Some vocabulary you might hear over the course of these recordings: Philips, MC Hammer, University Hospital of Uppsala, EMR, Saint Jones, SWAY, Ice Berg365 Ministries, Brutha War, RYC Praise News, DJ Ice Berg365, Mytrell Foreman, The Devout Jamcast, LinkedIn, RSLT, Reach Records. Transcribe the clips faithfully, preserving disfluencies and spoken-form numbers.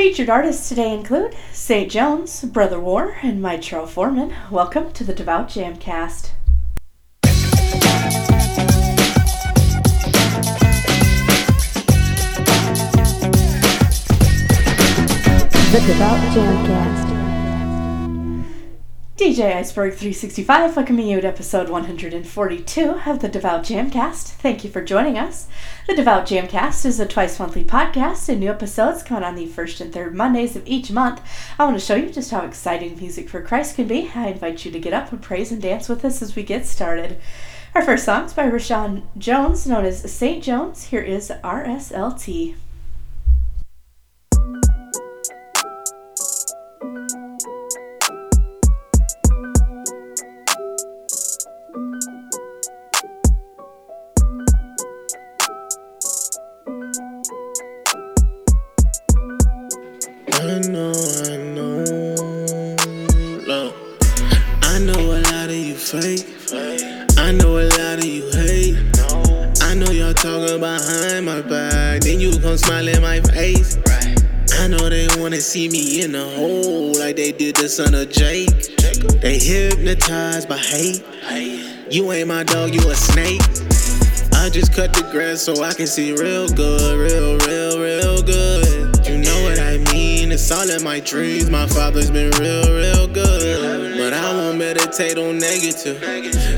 Featured artists today include Saint Jones, Brutha War, and Mytrell Foreman. Welcome to the Devout Jamcast. The Devout Jamcast. D J Iceberg three sixty-five welcoming you to episode one hundred forty-two of the Devout Jamcast. Thank you for joining us. The Devout Jamcast is a twice-monthly podcast, and new episodes come out on the first and third Mondays of each month. I want to show you just how exciting music for Christ can be. I invite you to get up and praise and dance with us as we get started. Our first song is by Brutha Jones, known as Saint Jones. Here is R S L T. See me in a hole like they did the son of Jake. They hypnotized by hate. You ain't my dog, you a snake. I just cut the grass so I can see real good, real, real, real good. You know what I mean? It's all in my dreams. My father's been real, real good. But I won't meditate on negative.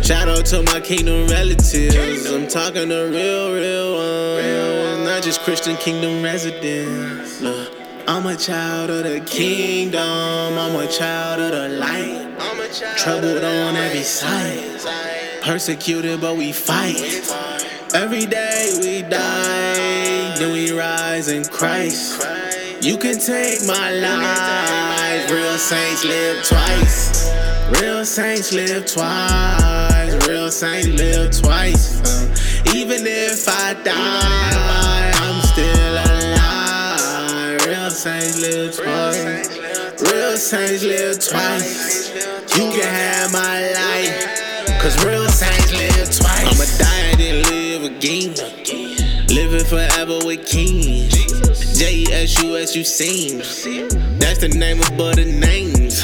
Shout out to my kingdom relatives. I'm talking to real, real ones, not just Christian kingdom residents. Look. I'm a child of the kingdom, I'm a child of the light. Troubled on every side, persecuted but we fight. Every day we die, then we rise in Christ. You can take my life, real saints live twice. Real saints live twice, real saints live twice. uh, Even if I die, I'm still alive. Real saints live twice. Real saints live twice. You can have my life, cause real saints live twice. I'ma die and then live again. Living forever with kings. J E S U S you seen. That's the name above the names.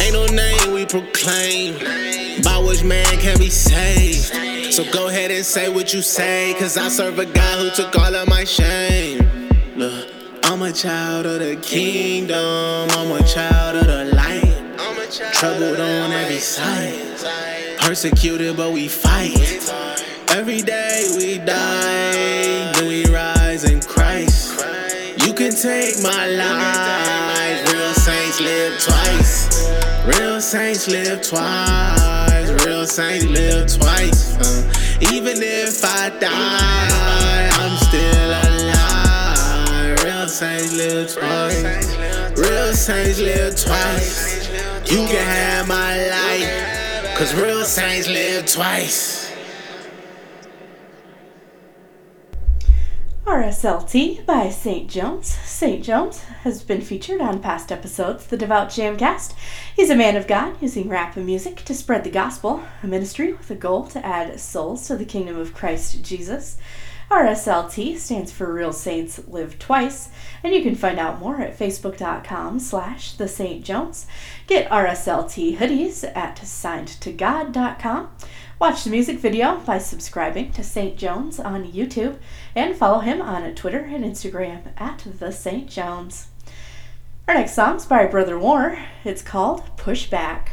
Ain't no name we proclaim by which man can be saved. So go ahead and say what you say, cause I serve a God who took all of my shame. Look. I'm a child of the kingdom, I'm a child of the light. Troubled on every side, persecuted but we fight. Every day we die, then we rise in Christ. You can take my life, real saints live twice. Real saints live twice, real saints live twice. uh, Even if I die, I'm still alive. Real saints live twice. Real saints live twice. You can have my life, cause real saints live twice. R S L T by Saint Jones. Saint Jones has been featured on past episodes of the Devout Jamcast. He's a man of God using rap and music to spread the gospel, a ministry with a goal to add souls to the kingdom of Christ Jesus. R S L T stands for Real Saints Live Twice, and you can find out more at facebook.com slash the Saint Jones. Get R S L T hoodies at signed to god dot com. Watch the music video by subscribing to Saint Jones on YouTube, and follow him on Twitter and Instagram at the Saint Jones. Our next song's by Brother War. It's called Push Back.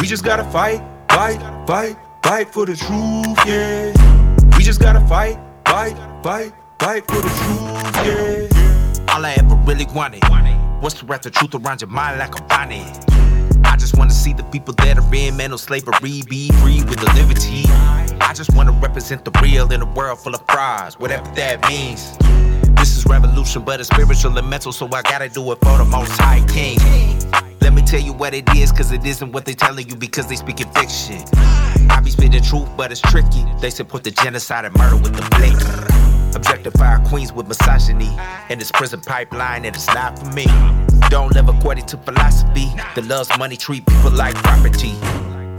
We just gotta fight, fight, fight, fight for the truth, yeah. We just gotta fight, fight, fight, fight for the truth, yeah. All I ever really wanted was to wrap the truth around your mind like a bonnet. I just wanna see the people that are in mental slavery be free with the liberty. I just wanna represent the real in a world full of frauds, whatever that means. This is revolution, but it's spiritual and mental, so I gotta do it for the Most High King. Let me tell you what it is, cause it isn't what they telling you, because they speaking fiction. I be spitting truth, but it's tricky. They support the genocide and murder with the blink. Objectify queens with misogyny, and this prison pipeline, and it's not for me. Don't live according to philosophy that loves money, treat people like property.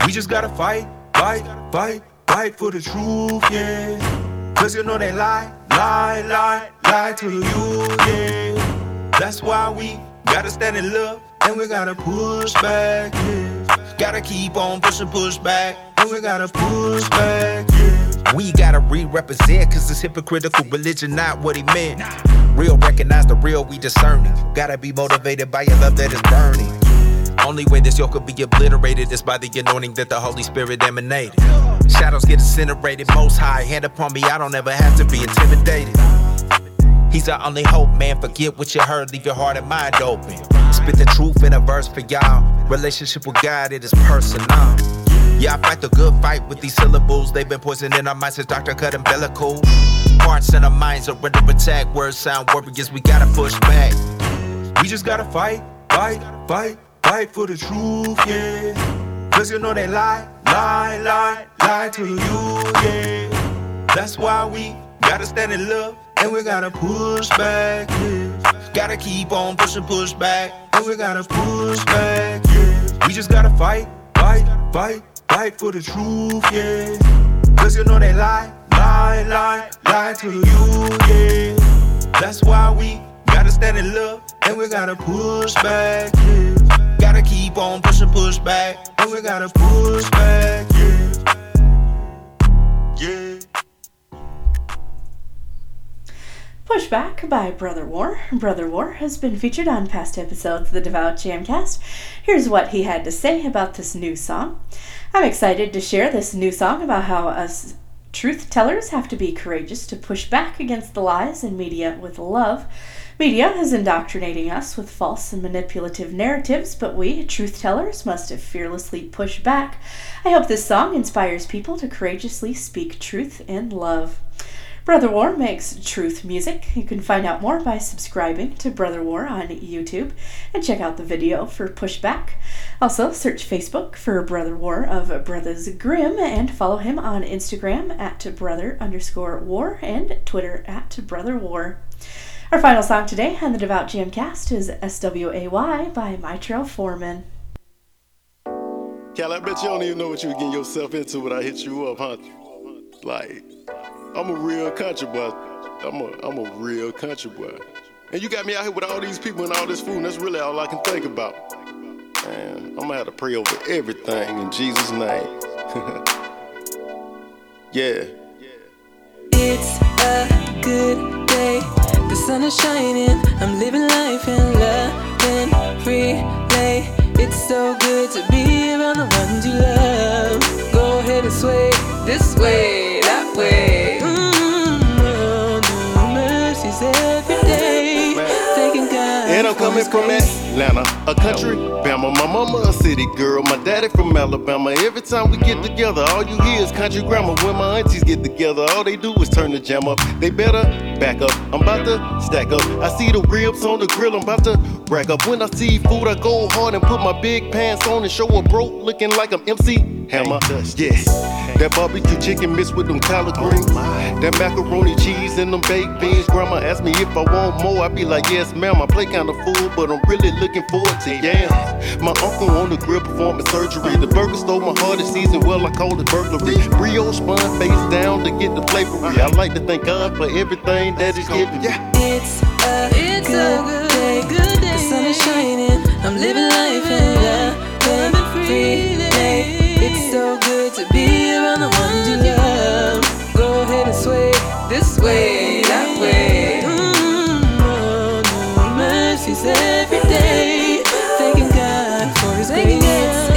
We just gotta fight, fight, fight, fight for the truth, yeah. Cause you know they lie, lie, lie, lie to you, yeah. That's why we gotta stand in love, and we gotta push back, yeah. Gotta keep on pushing, push back, and we gotta push back, yeah. We gotta re-represent, cause it's hypocritical religion, not what he meant. Real, recognize the real, we discerning. Gotta be motivated by a love that is burning. Only way this yoke could be obliterated is by the anointing that the Holy Spirit emanated. Shadows get incinerated, most high hand upon me, I don't ever have to be intimidated. He's our only hope, man, forget what you heard, leave your heart and mind open. Spit the truth in a verse for y'all, relationship with God, it is personal. Yeah, I fight the good fight with these syllables, they've been poisoning our minds since Doctor Cut and Bellicle. Hearts and our minds are under attack, words sound warriors, we gotta push back. We just gotta fight, fight, fight. Fight for the truth, yeah. Cause you know they lie, lie, lie, lie to you, yeah. That's why we gotta stand in love, and we gotta push back, yeah. Gotta keep on pushing, push back, and we gotta push back, yeah. We just gotta fight, fight, fight, fight for the truth, yeah. Cause you know they lie, lie, lie, lie to you, yeah. That's why we gotta stand in love, and we gotta push back, yeah. Gotta keep on pushing, push back, and we gotta push back, yeah, yeah. Push Back by Brutha War. Brutha War has been featured on past episodes of the Devout Jamcast. Here's what he had to say about this new song. I'm excited to share this new song about how us truth tellers have to be courageous to push back against the lies and media with love. Media is indoctrinating us with false and manipulative narratives, but we, truth tellers, must have fearlessly pushed back. I hope this song inspires people to courageously speak truth in love. Brutha War makes truth music. You can find out more by subscribing to Brutha War on YouTube and check out the video for Pushback. Also, search Facebook for Brutha War of Brothers Grimm and follow him on Instagram at brother underscore war and Twitter at Brutha War. Our final song today on the Devout Jamcast is S W A Y by Mytrell Foreman. Cal, I bet you don't even know what you're getting yourself into when I hit you up, huh? Like, I'm a real country boy. I'm a, I'm a real country boy. And you got me out here with all these people and all this food, and that's really all I can think about. Man, I'm going to have to pray over everything in Jesus' name. Yeah. It's a good day. The sun is shining, I'm living life in love and relay. It's so good to be around the ones you love. Go ahead and sway, this way, that way. Mm-hmm. New mercies every day. Thanking God. And I'm coming from Atlanta, a country, Bama. My mama a city girl, my daddy from Alabama. Every time we get together, all you hear is country grammar. When my aunties get together, all they do is turn the jam up. They better back up, I'm about to stack up. I see the ribs on the grill, I'm about to rack up. When I see food, I go hard and put my big pants on and show a broke looking like I'm M C Hammer. Yeah, that barbecue chicken mixed with them collard greens, that macaroni cheese and them baked beans. Grandma asked me if I want more, I be like, yes ma'am. I play kind of fool, but I'm really looking forward to yams. My uncle on the grill performing surgery. The burger stole my heart this season, well I call it burglary. Brioche bun face down to get the flavory. I like to thank God for everything that is given. Yeah. It's a it's good, a good, day. Good day. The sun is shining. I'm living life in love and free day. It's so good to be around the ones you love. Go ahead and sway this way, that way. Mm-hmm. New mercies every day. Thanking God for His grace. It's a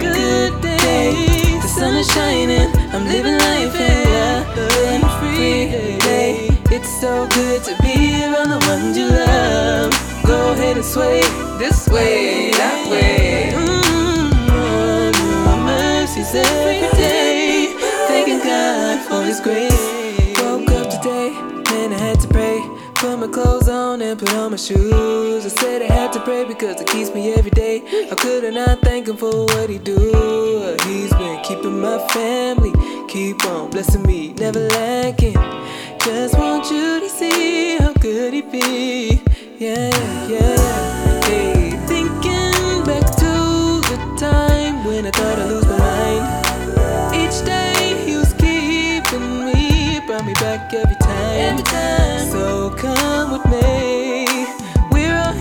good day. The sun is shining. I'm living life in love and free day. It's so good to be around the ones you love. Go ahead and sway, this way, that way. Mm-hmm. Mercies every day. Thanking God for His grace. Woke up today, man, I had to pray. Put my clothes on and put on my shoes. I said I had to pray because it keeps me every day. How could I not thank Him for what He do? He's been keeping my family. Keep on blessing me, never lacking. Just want you to see how good He be. Yeah, yeah. Hey, thinking back to the time when I thought I'd lose my mind. Each day He was keeping me, brought me back every time. Every time. So come with me. We're all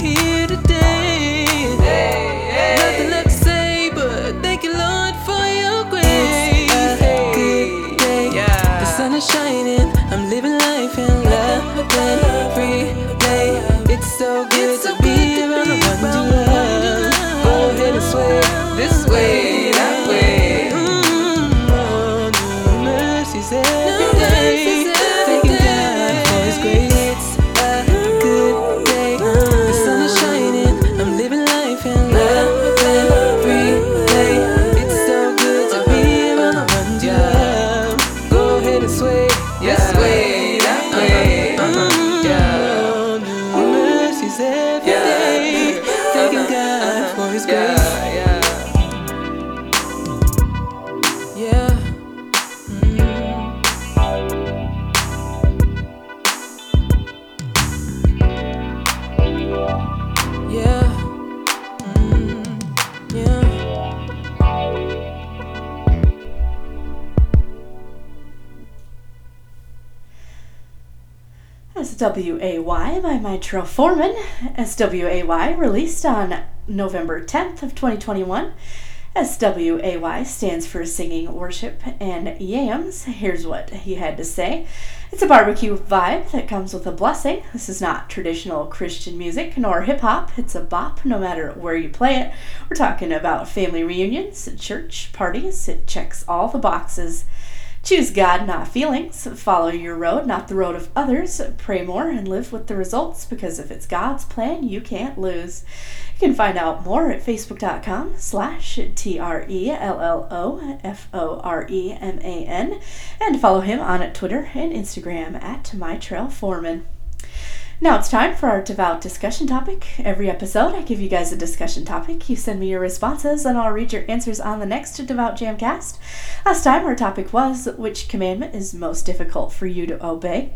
so good to be around the one you love. Go ahead and sway this way, that way. New mercies every day, thanking God for His grace. It's a good day, the sun is shining. I'm living life in love every day. It's so good to be around the one you love. Go ahead and sway this way, that way. Every yeah. day, thanking uh-huh. God uh-huh. for His yeah. grace. Yeah. W A Y by Mytrell Foreman. S W A Y released on November tenth of twenty twenty-one. S W A Y stands for Singing, Worship, and Yams. Here's what he had to say. It's a barbecue vibe that comes with a blessing. This is not traditional Christian music nor hip-hop. It's a bop no matter where you play it. We're talking about family reunions, church parties. It checks all the boxes. Choose God, not feelings. Follow your road, not the road of others. Pray more and live with the results, because if it's God's plan, you can't lose. You can find out more at facebook.com slash T-R-E-L-L-O-F-O-R-E-M-A-N and follow him on Twitter and Instagram at Mytrell Foreman. Now it's time for our Devout discussion topic. Every episode, I give you guys a discussion topic. You send me your responses, and I'll read your answers on the next Devout Jamcast. Last time, our topic was, which commandment is most difficult for you to obey?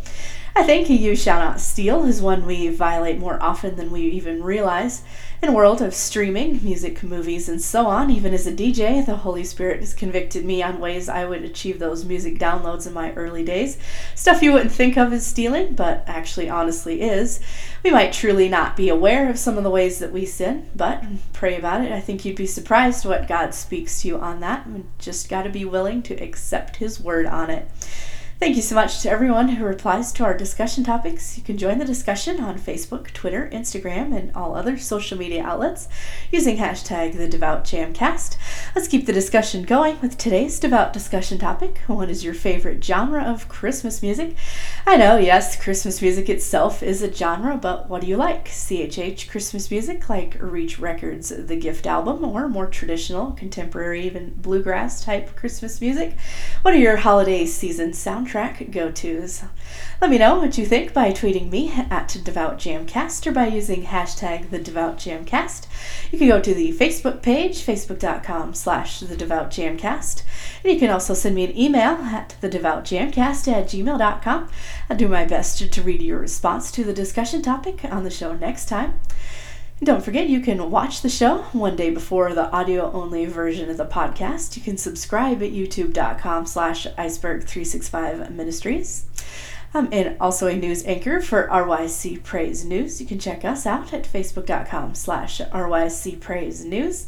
I think you shall not steal is one we violate more often than we even realize. In a world of streaming, music, movies, and so on, even as a D J, the Holy Spirit has convicted me on ways I would achieve those music downloads in my early days. Stuff you wouldn't think of as stealing, but actually honestly is. We might truly not be aware of some of the ways that we sin, but pray about it. I think you'd be surprised what God speaks to you on that. We just got to be willing to accept His word on it. Thank you so much to everyone who replies to our discussion topics. You can join the discussion on Facebook, Twitter, Instagram, and all other social media outlets using hashtag TheDevoutJamcast. Let's keep the discussion going with today's Devout discussion topic. What is your favorite genre of Christmas music? I know, yes, Christmas music itself is a genre, but what do you like? C H H Christmas music like Reach Records' The Gift Album, or more traditional, contemporary, even bluegrass type Christmas music? What are your holiday season soundtracks? Track go-tos. Let me know what you think by tweeting me at Devout Jamcast or by using hashtag The Devout Jamcast. You can go to the Facebook page, facebook.com slash The Devout Jamcast. And you can also send me an email at TheDevoutJamcast at gmail.com. I'll do my best to read your response to the discussion topic on the show next time. Don't forget, you can watch the show one day before the audio-only version of the podcast. You can subscribe at youtube.com slash iceberg365ministries. I'm um, also a news anchor for R Y C Praise News. You can check us out at facebook.com slash RYC Praise News.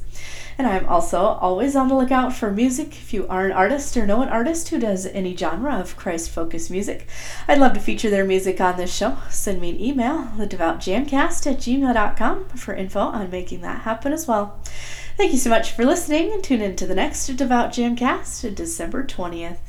And I'm also always on the lookout for music. If you are an artist or know an artist who does any genre of Christ-focused music, I'd love to feature their music on this show. Send me an email, thedevoutjamcast at gmail.com for info on making that happen as well. Thank you so much for listening, and tune in to the next Devout Jamcast, December twentieth.